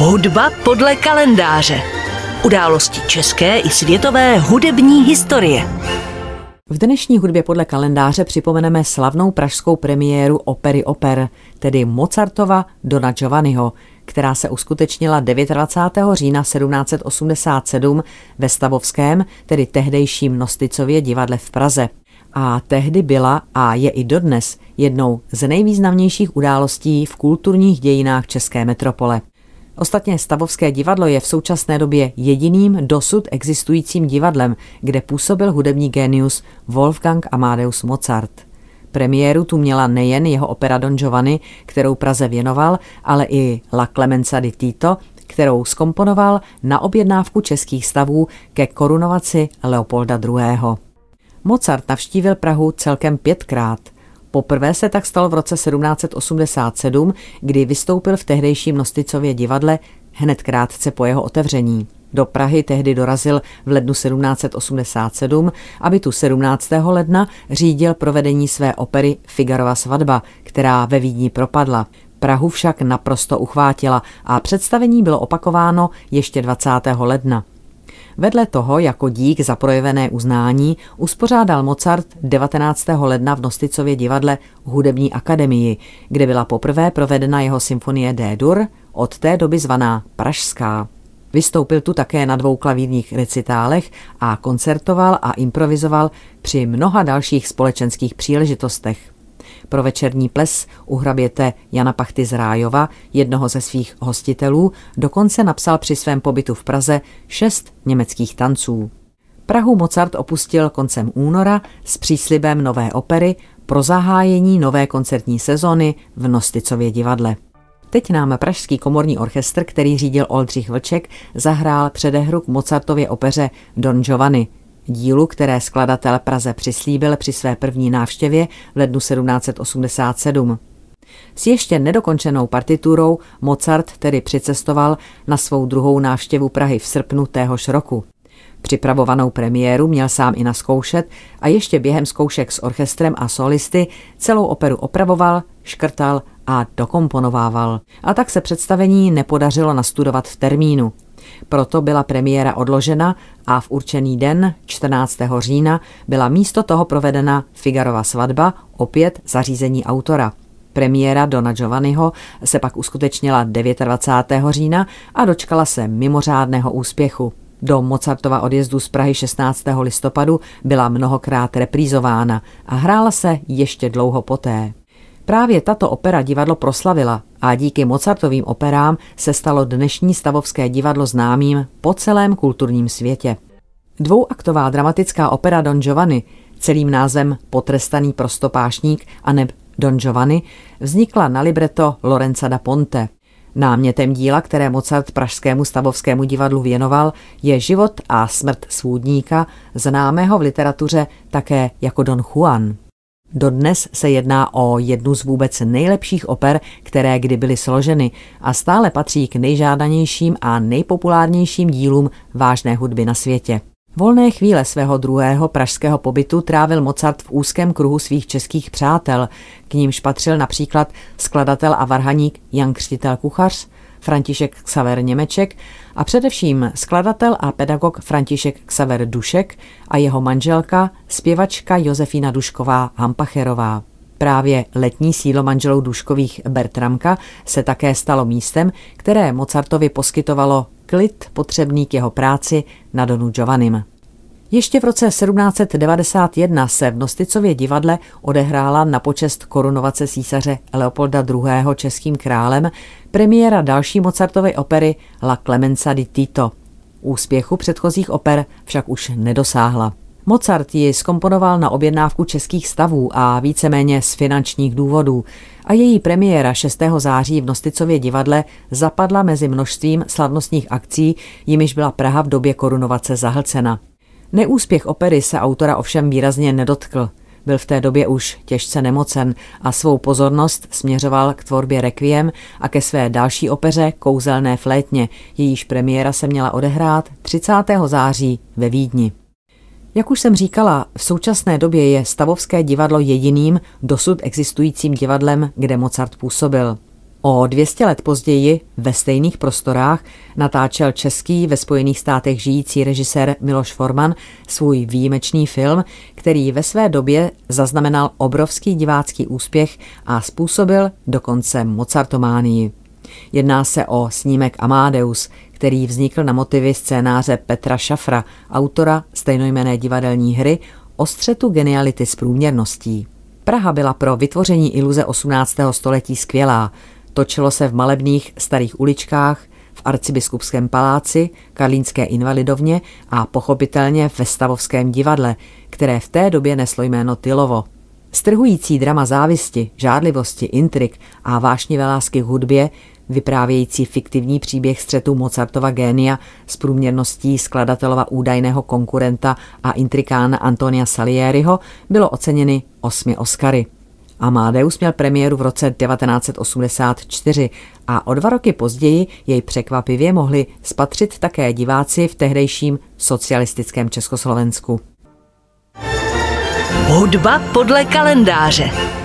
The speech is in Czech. Hudba podle kalendáře. Události české i světové hudební historie. V dnešní hudbě podle kalendáře připomeneme slavnou pražskou premiéru opery oper, tedy Mozartova Dona Giovanniho, která se uskutečnila 29. října 1787 ve Stavovském, tedy tehdejším Nosticově divadle v Praze. A tehdy byla a je i dodnes jednou z nejvýznamnějších událostí v kulturních dějinách české metropole. Ostatně Stavovské divadlo je v současné době jediným dosud existujícím divadlem, kde působil hudební génius Wolfgang Amadeus Mozart. Premiéru tu měla nejen jeho opera Don Giovanni, kterou Praze věnoval, ale i La Clemenza di Tito, kterou zkomponoval na objednávku českých stavů ke korunovaci Leopolda II. Mozart navštívil Prahu celkem 5krát. Poprvé se tak stalo v roce 1787, kdy vystoupil v tehdejším Nosticově divadle hned krátce po jeho otevření. Do Prahy tehdy dorazil v lednu 1787, aby tu 17. ledna řídil provedení své opery Figarova svatba, která ve Vídni propadla. Prahu však naprosto uchvátila a představení bylo opakováno ještě 20. ledna. Vedle toho, jako dík za projevené uznání, uspořádal Mozart 19. ledna v Nosticově divadle hudební akademii, kde byla poprvé provedena jeho symfonie D-dur, od té doby zvaná Pražská. Vystoupil tu také na 2 klavírních recitálech a koncertoval a improvizoval při mnoha dalších společenských příležitostech. Pro večerní ples uhraběte Jana Pachty z Rájova, jednoho ze svých hostitelů, dokonce napsal při svém pobytu v Praze 6 německých tanců. Prahu Mozart opustil koncem února s příslibem nové opery pro zahájení nové koncertní sezony v Nosticově divadle. Teď nám pražský komorní orchestr, který řídil Oldřich Vlček, zahrál předehru k Mozartově opeře Don Giovanni, dílu, které skladatel Praze přislíbil při své první návštěvě v lednu 1787. S ještě nedokončenou partiturou Mozart tedy přicestoval na svou druhou návštěvu Prahy v srpnu téhož roku. Připravovanou premiéru měl sám i nazkoušet a ještě během zkoušek s orchestrem a solisty celou operu opravoval, škrtal a dokomponovával. A tak se představení nepodařilo nastudovat v termínu. Proto byla premiéra odložena a v určený den, 14. října, byla místo toho provedena Figarova svatba, opět zařízení autora. Premiéra Dona Giovanniho se pak uskutečnila 29. října a dočkala se mimořádného úspěchu. Do Mozartova odjezdu z Prahy 16. listopadu byla mnohokrát reprízována a hrála se ještě dlouho poté. Právě tato opera divadlo proslavila a díky Mozartovým operám se stalo dnešní Stavovské divadlo známým po celém kulturním světě. Dvouaktová dramatická opera Don Giovanni, celým názvem Potrestaný prostopášník aneb Don Giovanni, vznikla na libreto Lorenza da Ponte. Námětem díla, které Mozart pražskému Stavovskému divadlu věnoval, je život a smrt svůdníka, známého v literatuře také jako Don Juan. Dodnes se jedná o jednu z vůbec nejlepších oper, které kdy byly složeny, a stále patří k nejžádanějším a nejpopulárnějším dílům vážné hudby na světě. Volné chvíle svého druhého pražského pobytu trávil Mozart v úzkém kruhu svých českých přátel, k nímž patřil například skladatel a varhaník Jan Křtitel Kuchař, František Xaver Němeček a především skladatel a pedagog František Xaver Dušek a jeho manželka, zpěvačka Josefina Dušková-Hampacherová. Právě letní sídlo manželů Duškových Bertramka se také stalo místem, které Mozartovi poskytovalo klid potřebný k jeho práci na Donu Giovannim. Ještě v roce 1791 se v Nosticově divadle odehrála na počest korunovace císaře Leopolda II. Českým králem premiéra další Mozartovy opery La Clemenza di Tito. Úspěchu předchozích oper však už nedosáhla. Mozart ji zkomponoval na objednávku českých stavů a víceméně z finančních důvodů a její premiéra 6. září v Nosticově divadle zapadla mezi množstvím slavnostních akcí, jimiž byla Praha v době korunovace zahlcena. Neúspěch opery se autora ovšem výrazně nedotkl. Byl v té době už těžce nemocen a svou pozornost směřoval k tvorbě Requiem a ke své další opeře Kouzelné flétně, jejíž premiéra se měla odehrát 30. září ve Vídni. Jak už jsem říkala, v současné době je Stavovské divadlo jediným dosud existujícím divadlem, kde Mozart působil. O 200 let později ve stejných prostorách natáčel český ve Spojených státech žijící režisér Miloš Forman svůj výjimečný film, který ve své době zaznamenal obrovský divácký úspěch a způsobil dokonce mozartománii. Jedná se o snímek Amadeus, který vznikl na motivy scénáře Petra Šafra, autora stejnojmenné divadelní hry o střetu geniality s průměrností. Praha byla pro vytvoření iluze 18. století skvělá. Točilo se v malebných starých uličkách, v arcibiskupském paláci, Karlínské invalidovně a pochopitelně ve Stavovském divadle, které v té době neslo jméno Tylovo. Strhující drama závisti, žárlivosti, intrik a vášnivé lásky k hudbě, vyprávějící fiktivní příběh střetu Mozartova génia s průměrností skladatelova údajného konkurenta a intrikána Antonia Salieriho, bylo oceněny 8 Oscary. Amadeus měl premiéru v roce 1984 a o 2 roky později jej překvapivě mohli spatřit také diváci v tehdejším socialistickém Československu. Hudba podle kalendáře.